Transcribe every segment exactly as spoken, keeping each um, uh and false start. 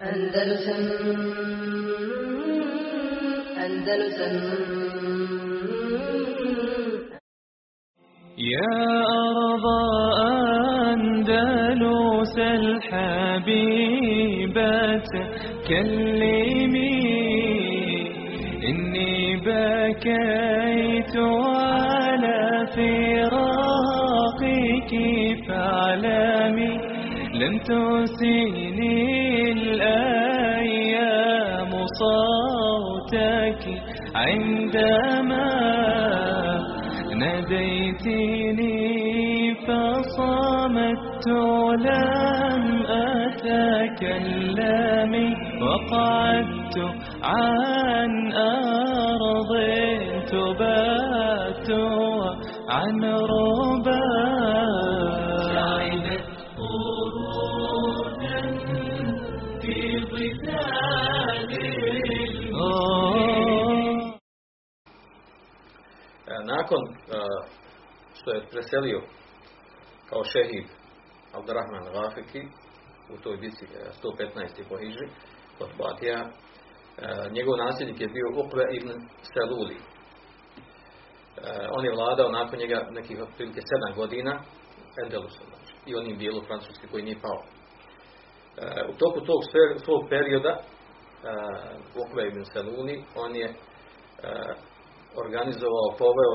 Andalusam Andalusam Ya arda Andalus al-habibat kallimi inni bakaytu ala firaqiki fa'alami lam tusini عندما ناديتني فصمت لم أتكلم وقعدت عن أرض تبات عن ربا شعبت قرونا في غزال. Nakon uh, što je preselio kao šehid Abdurrahman al-Ghafiki u toj bici sto petnaeste po hidžri kod Batija, uh, njegov nasljednik je bio Vukve ibn Seluli. Uh, on je vladao nakon njega nekih otprilike sedam godina Endelusom, znači, i onim dijelu Francuske koji nije pao. Uh, u toku tog svog perioda Vukve uh, ibn Seluli on je uh, organizovao, poveo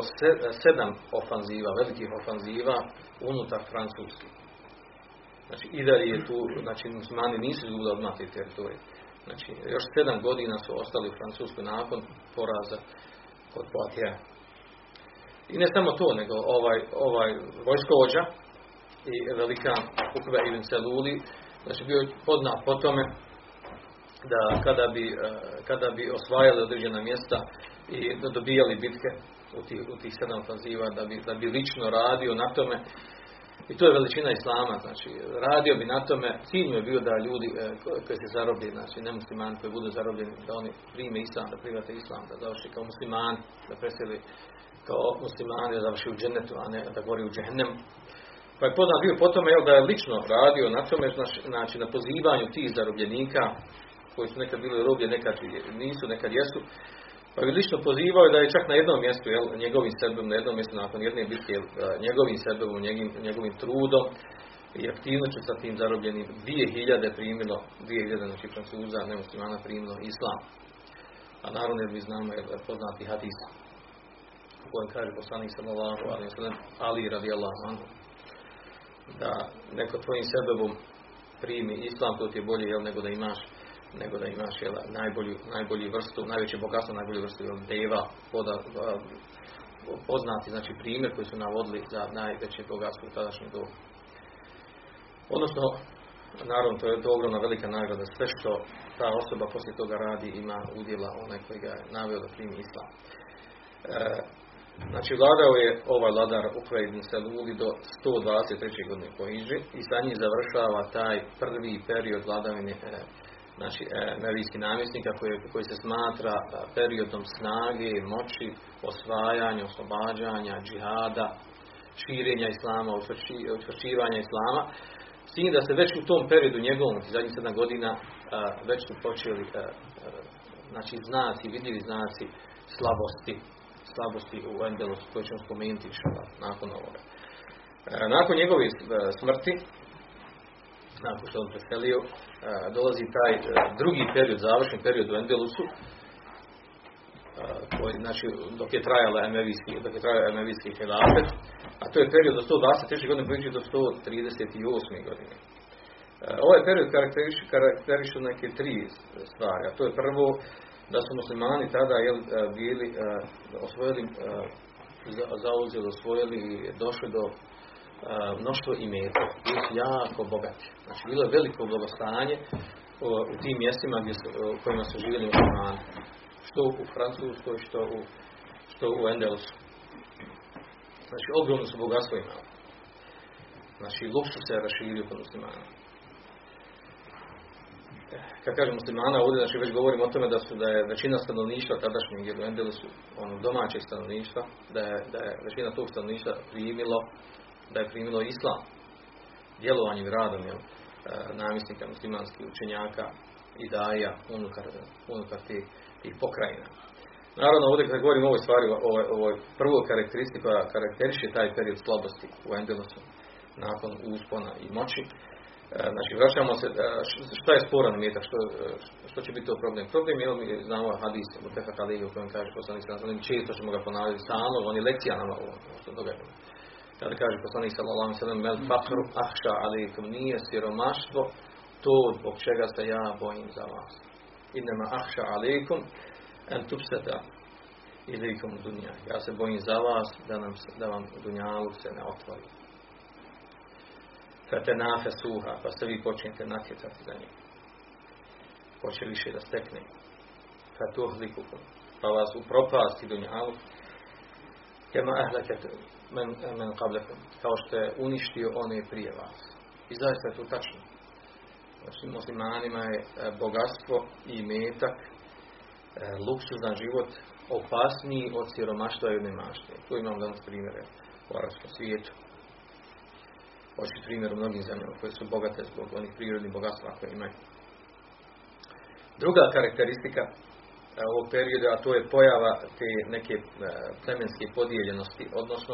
sedam ofanziva, velikih ofanziva unutar Francuske. Znači, i da je tu, znači, musmani nisu izgubili odmah te teritorije. Znači, još sedam godina su ostali u Francuskoj nakon poraza kod Poitiers. I ne samo to, nego ovaj, ovaj vojskovođa i velika Vukve ibn Seluli, znači, bio je poznat po tome da kada bi, kada bi osvajali određena mjesta i dobijali bitke u tih, u tih sedam ofanziva, da bi, da bi lično radio na tome, i to je veličina islama, znači radio bi na tome, cilj mu je bio da ljudi koji se zarobi, znači nemuslimani koji budu zarobljeni, da oni prime islam, da prihvate islam, da završi kao muslimani, da preseli kao muslimani, da završi u džennetu, a ne da gori u džehennemu. Pa je poznat bio po tome, jel, da je lično radio na tome, znači na pozivanju tih zarobljenika koji su nekad bili roblje, nekad nisu, nekad jesu. Pa je lično pozivao da je čak na jednom mjestu, jel, njegovim sebom, na jednom mjestu nakon jedne bitke, jel, njegovim sebom, njegovim, njegovim trudom i aktivnošću sa tim zarobljenim dvije hiljade primilo, dvije hiljade znači Francuza, nemuslimana primilo islam. A naravno, jer mi znamo, jel, poznati hadis u kojem kaže poslanik sallallahu alejhi ve sellem Ali radijallahu anhu, da neko tvojim sebom primi islam, to ti je bolje, jel, nego da imaš nego da imaš, jel, najbolju, najbolju vrstu, najveće bogatstvo, najbolju vrstu, jel, deva, voda, poznati, znači, primjer koji su navodili za najveće bogatstvo u tadašnjem dobu. Odnosno, naravno, to je to ogromna velika nagrada, sve što ta osoba poslije toga radi ima udjela onaj koji ga je naveo da primi islam. E, znači, vladao je ovaj vladar Vukve ibn Seluli do sto dvadeset treće godine po hidžri i sa njim završava taj prvi period vladavine, e, znači emevijski namjesnika, koji, koji se smatra periodom snage, moći, osvajanja, oslobađanja, džihada, širenja islama, utvrđivanja islama. S tim da se već u tom periodu njegovom, zadnjih sedam godina, već su počeli, znači, znaci, vidljivi znaci slabosti, slabosti u Endelusu, koje ćemo spomenuti nakon ovoga. Nakon njegove smrti, nakon što on preselio, dolazi taj drugi period, završni period u Endelusu, koji, znači, dok je trajala emevijski, dok je trajao emevijski hilafet, a to je period do sto dvadeset treće godine po hidžri do sto trideset osme godine. Ovaj period karakterišu neke tri stvari, a to je prvo da su muslimani tada, jel, bili osvojili, zauzeli, osvojili i došli do mnoštvo imetka, bili su jako bogati. Znači, bilo je veliko blagostanje u, u tim mjestima gdje su, u kojima su živjeli muslimani, što u Francuskoj, što u, što u Endelusu. Znači, ogromno su bogatstvo imali. Znači, luksuz se raširio kod muslimana. Kad kažem muslimana ovdje, znači, već govorim o tome da su, da je većina stanovništva tadašnjeg u Endelusu, ono domaćeg stanovništva, da je, da je većina tog stanovništva primilo da je primilo islam djelovanjem i radom, jel, namjesnika muslimanskih učenjaka i daja unutar, unutar tih, tih pokrajina. Naravno, ovdje kada govorimo o ovoj stvari, o ovoj prvoj karakteristici koja karakteriše taj period slabosti u Endelusu nakon uspona i moći. Znači, vraćamo se, šta je sporan metak, što, što će biti to problem? Problem je, znamo hadis, u Tefak Alihi, u kojem kaže poslanik sallallahu alejhi ve sellem, često ćemo ga ponavljati stalno, on je lekcija nama ovo, što događa. Kada kaže poslanik sallallahu alejhi ve sellem, mel fakru ahša alejkum, nije siromaštvo to zbog čega se ja bojim za vas. Innama ahša alejkum, en tupseta ilejkum dunja. Ja se bojim za vas da, nam, da vam dunjaluk se ne otvori. Fetenafe suha, pa se vi počnete natjecati za njim. Hoće više da stekne. Fetuhlikukum, pa vas upropasti dunjaluk. Kema ahlakatum men, men qablakum, kao što je uništio one prije vas. I zaista je to tačno. Znači, muslimanima je bogatstvo i imetak, luksuzan život opasniji od siromaštva i od nemaštva. Tu imam danas primjere u arapskom svijetu. Oči primjer u mnogim zemljama koje su bogate zbog onih prirodnih bogatstva koje imaju. Druga karakteristika ovog perioda, a to je pojava te neke plemenske podijeljenosti, odnosno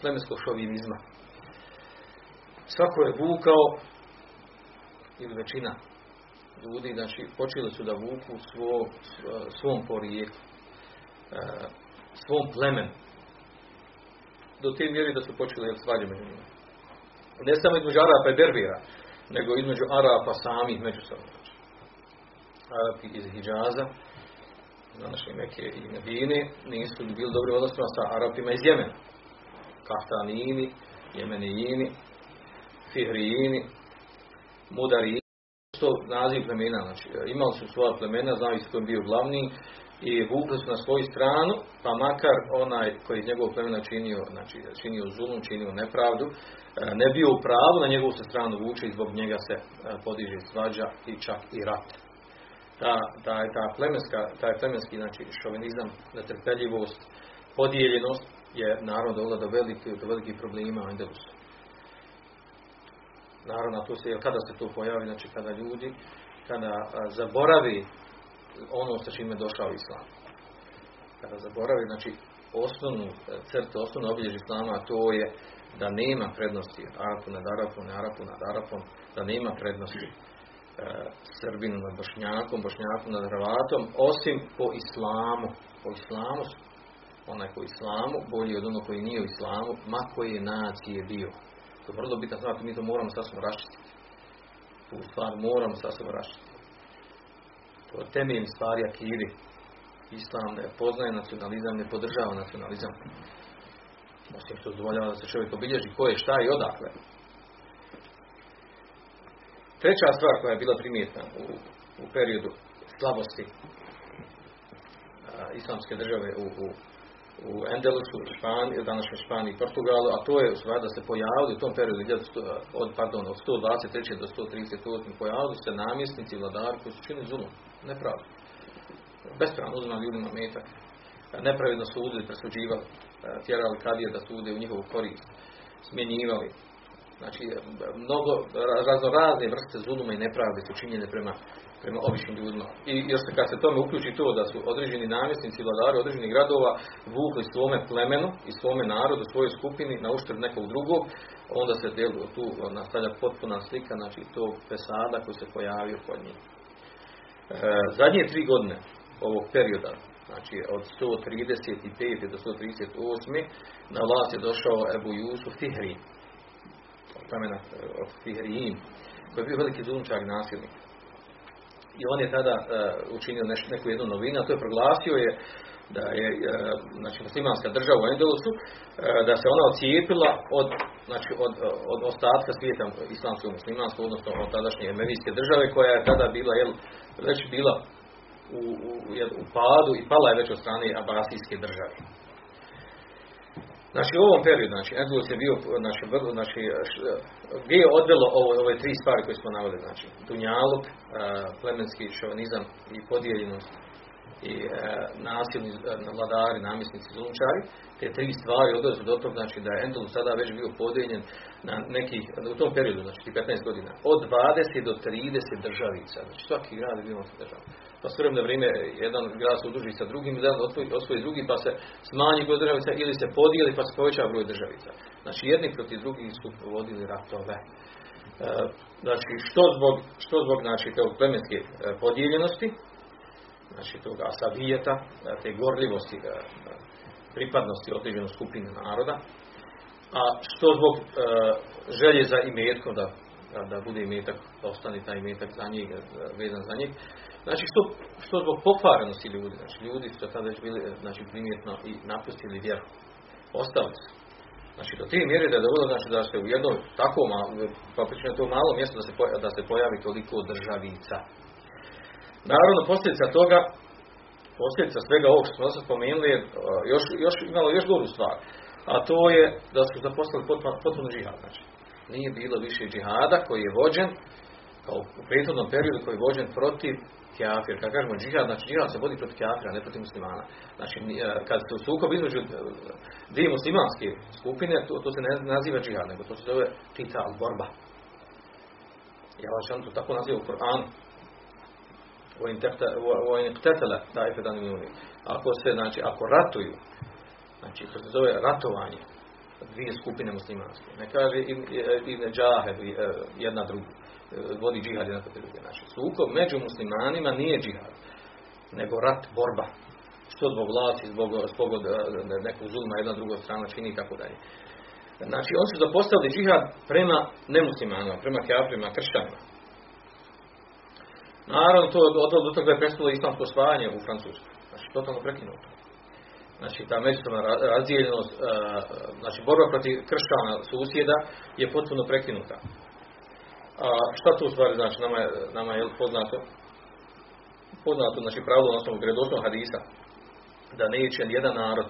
plemenskog šovinizma. Svako je vukao, ili većina ljudi, znači počeli su da vuku svo, svom porijeklu, svom plemenu. Do te mjeri da su počeli svađe među njima. Ne samo između Arapa i Berbera, nego između Arapa samih međusobno. Arapi iz Hidžaza, današnje Meke i Medine, nisu bili dobri odnosno sa Arapima iz Jemena. Kahtanini, Jemenijini, Fihrijini, Mudarijini, to naziv plemena. Znači, imali su svoja plemena, znali su koji bio glavni i vukli su na svoju stranu, pa makar onaj koji iz njegovog plemena činio, znači, činio zulum, činio nepravdu, ne bio u pravu, na njegovu se stranu vuče i zbog njega se podiže svađa i čak i rat. Ta, ta, ta plemenska, taj plemenski, znači, šovinizam, netrpeljivost, podijeljenost je naravno dovela do velikih, do velikih problema u Endelusu. Naravno, to se, kada se to pojavi, znači kada ljudi, kada a, zaboravi ono sa čime je došao islam. Kada zaboravi, znači, osnovnu crtu, osnovno obilježje islama, a to je da nema prednosti Arapu nad Arapom, Arapu nad Arapom, da nema prednosti e, Srbinu nad Bošnjakom, Bošnjaku nad Hrvatom, osim po islamu. Po islamu, onaj po islamu, bolji od onog koji nije u islamu, ma koje nacije bio. To je vrlo bitno znati, mi to moramo sasvom raščititi. Tu stvar moramo sasvom raščititi. To je temelj stvari akide. Islam ne poznaje nacionalizam, ne podržava nacionalizam. Osim što dozvoljava da se čovjek obilježi ko je, šta i odakle. Treća stvar koja je bila primjetna u, u periodu slabosti a, islamske države u, u, u Endelusu, Španiji, današnjoj Španiji i Portugalu, a to je u stvari da se pojavili u tom periodu od, pardon, od sto dvadeset treće do sto trideset osme pojavili se namjesnici i vladari koji su činili zulum, nepravdu. Bespravno uzimali ljudima metak, nepravedno sudili, presuđivali, tjerali kadije da sude u njihovu korist, smjenjivali. Znači, mnogo raznorazne vrste zuluma i nepravde su činjene prema, prema običnim ljudima. I još kad se tome uključi to da su određeni namjesnici, vladari određenih gradova vukli svome plemenu i svome narodu, svojoj skupini na uštrb nekog drugog, onda se delu, tu nastavlja potpuna slika, znači tog pesada koji se pojavio kod njih. E, zadnje tri godine ovog perioda, znači od sto trideset pete do sto trideset osme na vlast je došao Ebu Jusuf Sihri, od plemena Sihrijin, koji je bio veliki zulumčar i nasilnik. I on je tada uh, učinio neš, neku jednu novinu, a to je proglasio je da je uh, znači, muslimanska država u Endelusu, uh, da se ona ocijepila od, znači, od, od ostatka svijeta islamskog muslimanskog, odnosno od tadašnje emevijske države, koja je tada bila, jel, već bila U, u, u padu i pala je već od strane Abasijske države. Znači u ovom periodu, znači Endulus je bio, znači, znači gdje je odvelo ovo, ove tri stvari koje smo naveli, znači dunjaluk, plemenski šovinizam i podijeljenost i e, nasilni vladari, namjesnici, zulumčari, te tri stvari odlaze do toga, znači da je Endulus sada već bio podijeljen na nekih, u tom periodu, znači petnaest godina, od dvadeset do trideset državica, znači svaki grad je bilo sa državom. Pa svremeno vrijeme jedan grad se udruži sa drugim, jedan osvoji drugi, pa se smanji broj državica ili se podijeli pa se poveća broj državica. Znači jedni protiv drugih su vodili ratove. Znači što zbog, što zbog znači, te plemenske podijeljenosti, znači toga asabijeta, te gorljivosti, pripadnosti određenog skupine naroda, a što zbog želje za imetkom, da, da bude imetak, da ostane taj imetak za njih, vezan za njih. Znači što, što zbog pokvarenosti ljudi, znači ljudi su tada već bili znači, primjetno i napustili vjeru, ostali su. Znači do te mjere da je dovoljno znači, da se u jednom tako malo, pa pričinu to malo mjesto da se, pojavi, da se pojavi toliko državica. Naravno posljedica toga, posljedica svega ovog što smo spomenuli je još, još, imalo još goru stvar, a to je da su zaposlali potpuno džihad. Znači nije bilo više džihada koji je vođen, kao u prethodnom periodu koji je vođen protiv kafir, kad kažemo džihad, znači džihad se vodi protiv kafira, ne protiv muslimana. Znači, kad se u sukob između dvije muslimanske skupine, to, to se ne naziva džihad, nego to se zove qital, borba. I Allah šan to tako naziva u Kur'anu. وَاِنْ اِقْتَتَلَ تَعِفَدَنِ مِنُونِ. Ako se, znači, ako ratuju, znači, to se zove ratovanje dvije skupine muslimanske. Ne kaže ibn džahed, jedna druga. Vodi džihad i nakon druge naše. Sukob među muslimanima nije džihad, nego rat, borba. Što zbog vlasti, zbog, zbog nekog zulma, jedna druga strana čini i tako dalje. Znači, oni su zapostavili džihad prema nemuslimanima, prema kafirima, kršćanima. Naravno, to od do toga je prestalo islamsko osvajanje u Francuskoj. Znači, totalno prekinuto. Znači, ta međusobna razdjeljenost, znači, borba protiv kršćana susjeda je potpuno prekinuta. A šta to u stvari znači, nama je, nama je poznato, poznato znači pravilo na osnovu vjerodostojnog hadisa, da neće jedan narod,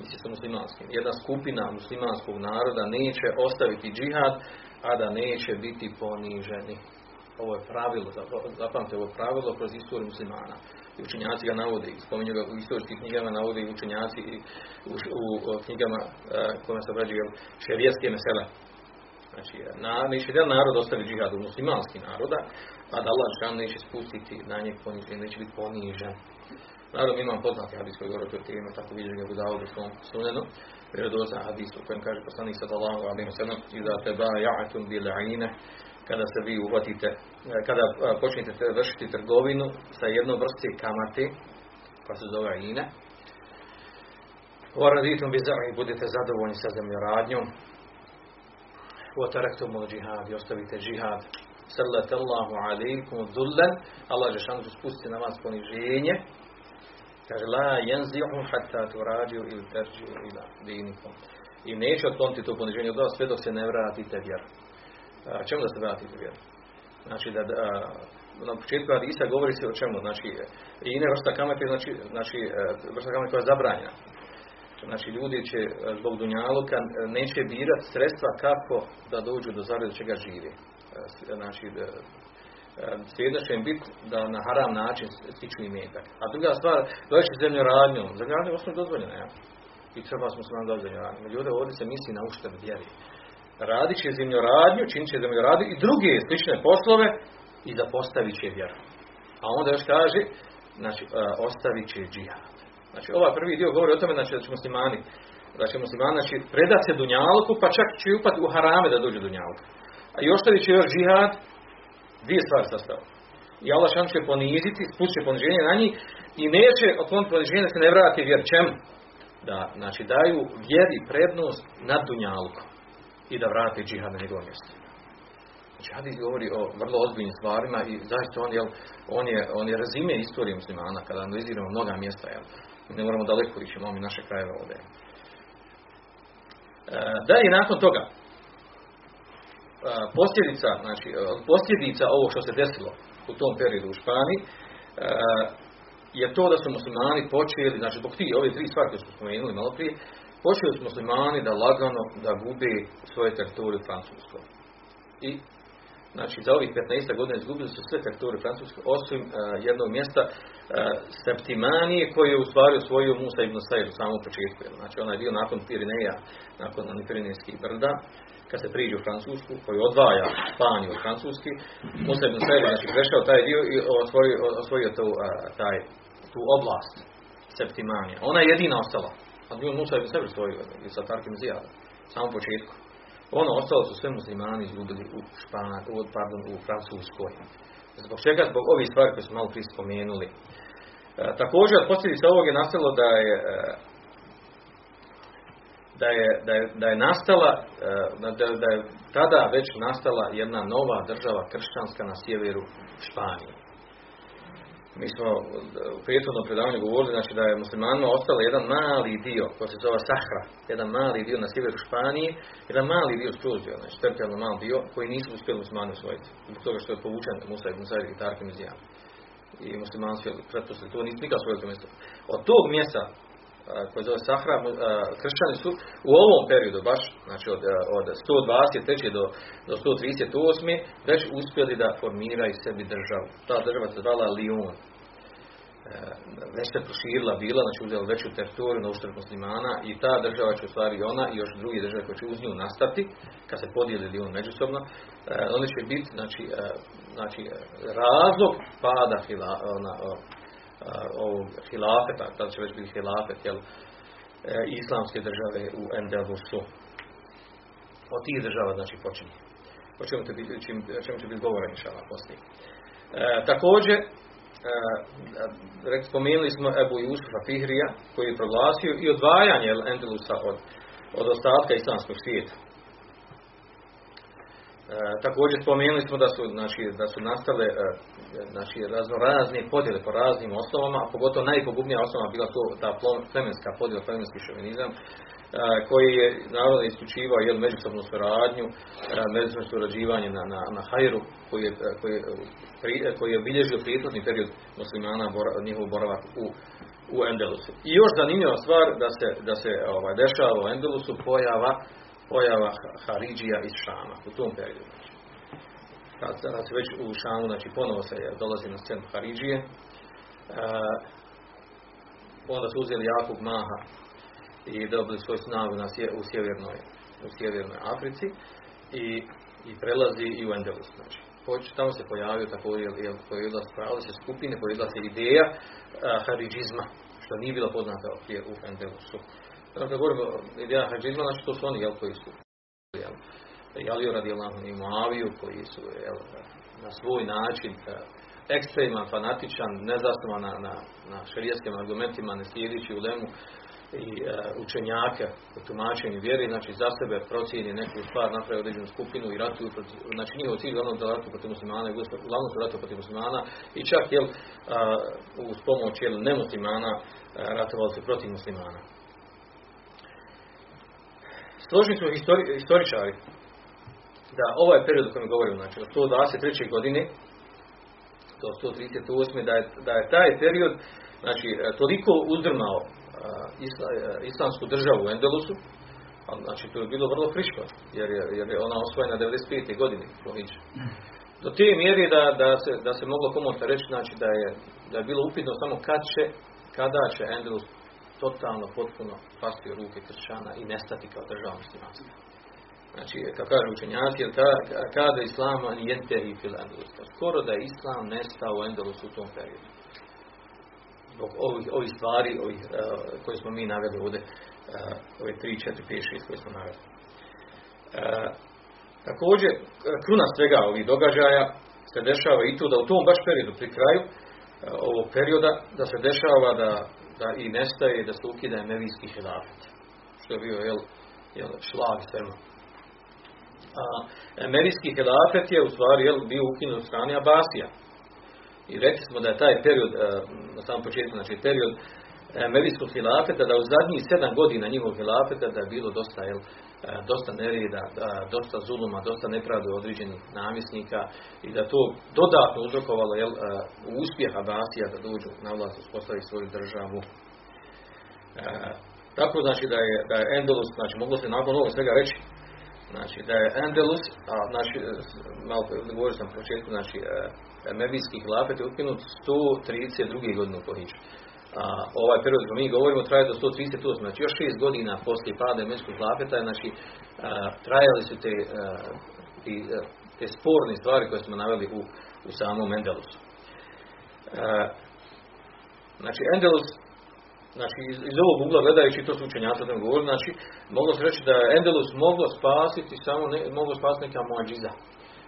misli se muslimanskim, jedna skupina muslimanskog naroda neće ostaviti džihad, a da neće biti poniženi. Ovo je pravilo, zapamte, ovo je pravilo kroz istoriju muslimana. I učenjaci ga navode, spominju ga u istorijskim knjigama, navode i učenjaci i u, u, u knjigama kojima se obrađuju šerijatske mesele. Znači, na, neće jedan narod ostavi džihad u muslimanskih naroda, a da Allah džan neće spustiti na njeg ponižen, neće biti ponižen. Naravno, imam poznati hadis koji govori o toj temi, tako vidim ga u Davodu svom sunenu, vjerodostan hadis u kojem kaže poslanik sallallahu alejhi ve sellem: "Iza tabaya'tum bil-'ayna", kada se vi uhvatite, kada počnete vršiti trgovinu sa jednom vrsti kamate, koja se zove ajina, "Waraditum bi-zar'i", budete zadovoljni sa zemljoradnjom, وَتَرَكْتُمُ džihad, i ostavite džihad, سَلَّتَ اللَّهُ عَلَيْكُمُ ذُلًّا, Allah dželešanu će spustiti na vas poniženje, kaže لَا يَنْزِعُ حَتَّى تُرَاجِعُوا إِلَى دِينِكُمْ, i neće otkloniti to poniženje od vas sve dok se ne vratite vjeru. Čemu da se vratite vjeru? Znači da, da na početku hadisa govori se o čemu, znači i ine vrsta kamate, znači, znači vrsta kamate koja je zabranjena. Znači, ljudi će zbog dunjaluka neće birati sredstva kako da dođu do zarade čega žive. Znači, slijedno će im biti da na haram način stiču imetak. A druga stvar, dođe će zemljoradnjom. Zemljoradnjom je osnovno dozvoljena, ja. I treba smo se nam dao zemljoradnjom. Međutim, ovdje se misli na uštrb vjeri. Radit će zemljoradnju, činit će zemljoradnju i druge slične poslove i zapostavit će vjeru. A onda još kaže, znači, ostavit će džihad. Znači, ovaj prvi dio govori o tome, znači, da će muslimani, da će muslimani, znači, predat se dunjalku, pa čak će upati u harame da dođu dunjalku. A i ostavit će još džihad, dvije stvari sastavu. I Allah šan će poniziti, spust će poniženje na njih i neće otkloniti poniženje da se ne vrati vjer čemu. Da, znači, daju vjeri prednost nad dunjalkom i da vrati džihad na njegovo mjesto. Znači, hadis govori o vrlo ozbiljnim stvarima i zaista on je, on je, on je rezime istorije muslimana kada analiziramo mnoga mjesta, jel? Ne moramo daleko ići, imamo i naše krajeve ovdje. Da i nakon toga, posljedica, znači, posljedica ovo što se desilo u tom periodu u Španiji, je to da su muslimani počeli, znači zbog tih, ove tri stvari koje smo spomenuli malo prije, počeli su muslimani da lagano da gube svoje teritorije u Francuskoj. I Znači, za ovih petnaest godina izgubili su sve teritorije Francuske, osim uh, jednog mjesta uh, Septimanije, koje je u stvari osvojio Musa ibnosaidu u samom početku. Znači, ona je bio nakon Pirineja, nakon Pirinejskih brda, kad se priđe u Francusku, koji odvaja Španiju od Francuski, Musa ibnosaidu, znači, prešao taj dio i osvojio, osvojio tu, uh, taj, tu oblast Septimanije. Ona je jedina ostala. A bio Musa ibnosaidu osvojio i sa Tarkim Zijadom, u samom početku. Ono ostalo su sve muslimani izgubili u Španiji, pardon, u Francuskoj. Zbog čega? Zbog ovih stvari koje smo malo prije spomenuli. E, također, od posljedica ovog je nastalo da je, da je, da je, da je nastala, da, da je tada već nastala jedna nova država kršćanska na sjeveru Španije. Mi smo u prethodnom predavanju govorili, znači, da je muslimanima ostalo jedan mali dio, koji se zove Sahra, jedan mali dio na sjeveru Španije, jedan mali dio skroz bio, znači teritorijalno mali dio, koji nisu uspjeli muslimani osvojiti, zbog toga što je povučen Musa ibn Seluli i Tarkim Zijad. I muslimani su pretpostavili to, nisu nikad osvojili to mjesto. Od tog mjesta koji se zove Sahra, kršćani su u ovom periodu baš, znači od, od sto dvadeset treće do, do sto trideset osme već uspjeli da formiraju sebi državu. Ta država se zvala Lijun. Već se proširila bila, znači uzela veću teritoriju na uštrb muslimana i ta država će u stvari ona i još drugi države koje će uz nju nastati, kad se podijeli Lijun međusobno, oni će biti, znači, znači razlog pada hila, ona, ovog hilafeta, tada će već biti hilafet, jel, islamske države u Endelusu. Od tih država, znači, počinje. O čemu će biti, biti govora, inšala, poslije. E, također, e, spomenuli smo Ebu Jusufa Sihrija, koji je proglasio i odvajanje Endelusa od, od ostatka islamskog svijeta. E, također spomenuli smo da su, znači, da su nastale e, znači, raznorazne podjele po raznim osnovama, a pogotovo najpogubnija osnova bila to ta plemenska podjela, plemenski šovinizam, e, koji je naravno isključivao jel međusobnu suradnju, e, međusobno surađivanje na, na, na hajru koji je, koji je, pri, koji je obilježio prijetnostni period muslimana, bora, njihov boravak u, u Endelusu. I još zanimljiva stvar da se, da se ovaj, dešava u Endelusu pojava pojava Haridžija iz Šama u tom periodu. Kad se već u Šamu, znači ponovo se je, dolazi na scenu Haridžije, e, onda su uzeli Jakub Maha i dobili svoju snagu na sje, u, sjevernoj, u sjevernoj Africi i, i prelazi i u Endelus. Znači, tamo se pojavio također, pojavila se skupine, pojavila se ideja e, Haridžizma, što nije bila poznata u Endelusu. Kada govorimo ideja haridžizma, znači to su oni jel, koji su Jalio radijallahu anhu i Muaviju, koji su jel, na svoj način ekstreman, fanatičan, nezasnovan na, na, na šerijskim argumentima, ne slijedeći ulemu i e, učenjaka u tumačenju vjeri, znači za sebe procijeni neku stvar, napravi određenu skupinu i ratuju protiv, znači njihov cilj uglavnom da ratuju protiv muslimana, uglavnom su ratuju protiv muslimana i čak jel, a, uz pomoć jel, nemuslimana ratovali su protiv muslimana. Složni su histori, historičari da ovaj period o kojem govorimo, znači od sto dvadeset treće godine do sto trideset osme da je, da je taj period znači, toliko uzdrmao isla, islamsku državu u Endelusu, znači to je bilo vrlo friško, jer je, jer je ona osvojena devedeset pete godine. Do te mjeri da, da, se, da se moglo komotno reći znači, da, je, da je bilo upitno samo kad će, kada će Endelus totalno, potpuno pasti u ruke kršćana i nestati kao država muslimanska. Znači, kao kažu učenjaci, kada islama nijentehi fil Endelusa. Skoro da je islam nestao u Endelusu u tom periodu. Zbog ovih, ovih stvari ovih, uh, koje smo mi naveli ovdje, uh, ove tri, četiri, pet, šest koje smo naveli. Uh, također, kruna svega ovih događaja se dešava i to da u tom baš periodu, pri kraju uh, ovog perioda, da se dešava da da i nestaje, da se ukida emevijski hilafet, što je bio jel, jel, šlag svema. Emevijski hilafet je u stvari jel, bio ukinut od strane Abasija. I rekli smo da je taj period, na samom početku, znači period emevijskog hilafeta, da u zadnjih sedam godina njihovog hilafeta da je bilo dosta, jel, dosta nereda, dosta zuluma, dosta nepravde određenih namjesnika i da to dodatno uzrokovalo jel, uspjeh Abasija da dođu na vlast uspostavi svoju državu. E, tako znači da je, da je Endelus, znači moglo se nakon ovog svega reći Znači, da je Endelus, a znači, malo govorio sam u početku, znači, Emevijski hilafet je ukinut sto trideset druge godine po Hidžri. Ovaj period koji mi govorimo traje do sto trideset osme. Znači, još šest godina poslije pada Emevijskog hilafeta, znači, a, trajali su te, a, te, te sporne stvari koje smo naveli u, u samom Endelusu. A, znači, Endelus, znači, iz, iz ovog ugla gledajući, to su učenjaci o tome govorili, znači, moglo se reći da je Endelus moglo spasiti samo, ne, moglo spasiti neka muadžiza.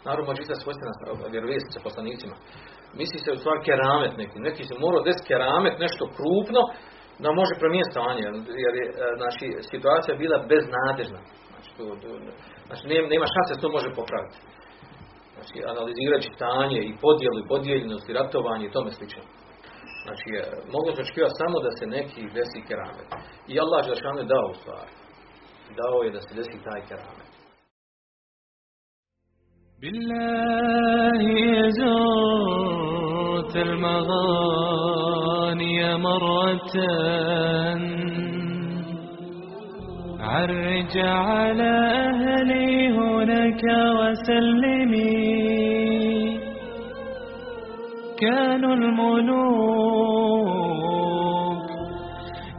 Naravno, muadžiza svojstvena vjerovjesnica sa poslanicima. Misli se u stvari keramet neki, neki se morao desiti keramet, nešto krupno, da može promijeniti stanje, jer je, znači, situacija bila beznadežna. Znači, to, to, znači nema šanse da to može popraviti. Znači, analizirajući stanje i podjelu, i podijeljenost, i ratovanje i tome slično. Znači, mogu se očekivati samo da se neki desi keramet. I Allah Žešanu je dao u stvari. Dao je da se desi taj keramet. Billahi jezut al-maganija maratan Arđ ala ahli hunaka vasallimi كانوا الملوك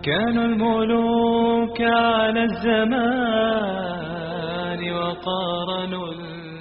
كانوا الملوك على الزمان وقارنوا